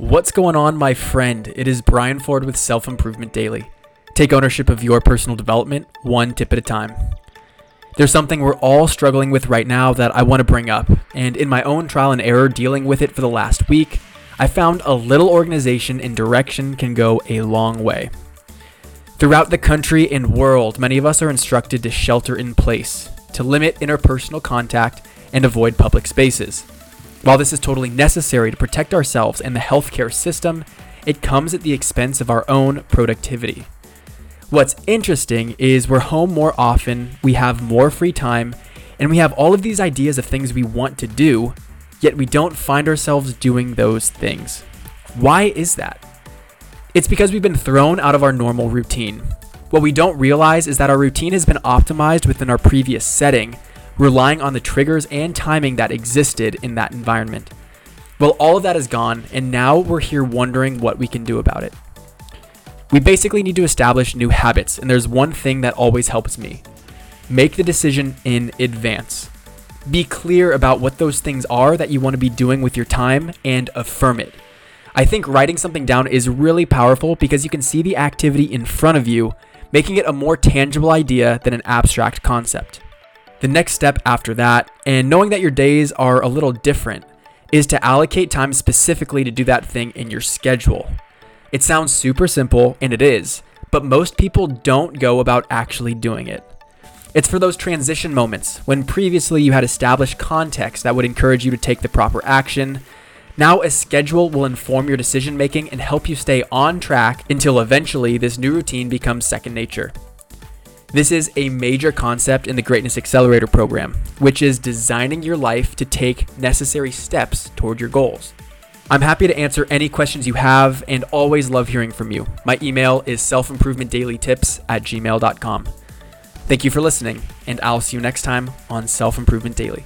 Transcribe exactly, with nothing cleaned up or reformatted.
What's going on, my friend? It is Brian Ford with Self-Improvement Daily. Take ownership of your personal development, one tip at a time. There's something we're all struggling with right now that I want to bring up, and in my own trial and error dealing with it for the last week, I found a little organization and direction can go a long way. Throughout the country and world, many of us are instructed to shelter in place, to limit interpersonal contact, and avoid public spaces. While this is totally necessary to protect ourselves and the healthcare system, it comes at the expense of our own productivity. What's interesting is we're home more often, we have more free time, and we have all of these ideas of things we want to do, yet we don't find ourselves doing those things. Why is that? It's because we've been thrown out of our normal routine. What we don't realize is that our routine has been optimized within our previous setting, relying on the triggers and timing that existed in that environment. Well, all of that is gone, and now we're here wondering what we can do about it. We basically need to establish new habits, and there's one thing that always helps me. Make the decision in advance. Be clear about what those things are that you want to be doing with your time and affirm it. I think writing something down is really powerful because you can see the activity in front of you, making it a more tangible idea than an abstract concept. The next step after that, and knowing that your days are a little different, is to allocate time specifically to do that thing in your schedule. It sounds super simple, and it is, but most people don't go about actually doing it. It's for those transition moments when previously you had established context that would encourage you to take the proper action. Now a schedule will inform your decision making and help you stay on track until eventually this new routine becomes second nature. This is a major concept in the Greatness Accelerator program, which is designing your life to take necessary steps toward your goals. I'm happy to answer any questions you have and always love hearing from you. My email is self improvement daily tips at gmail dot com. Thank you for listening, and I'll see you next time on Self-Improvement Daily.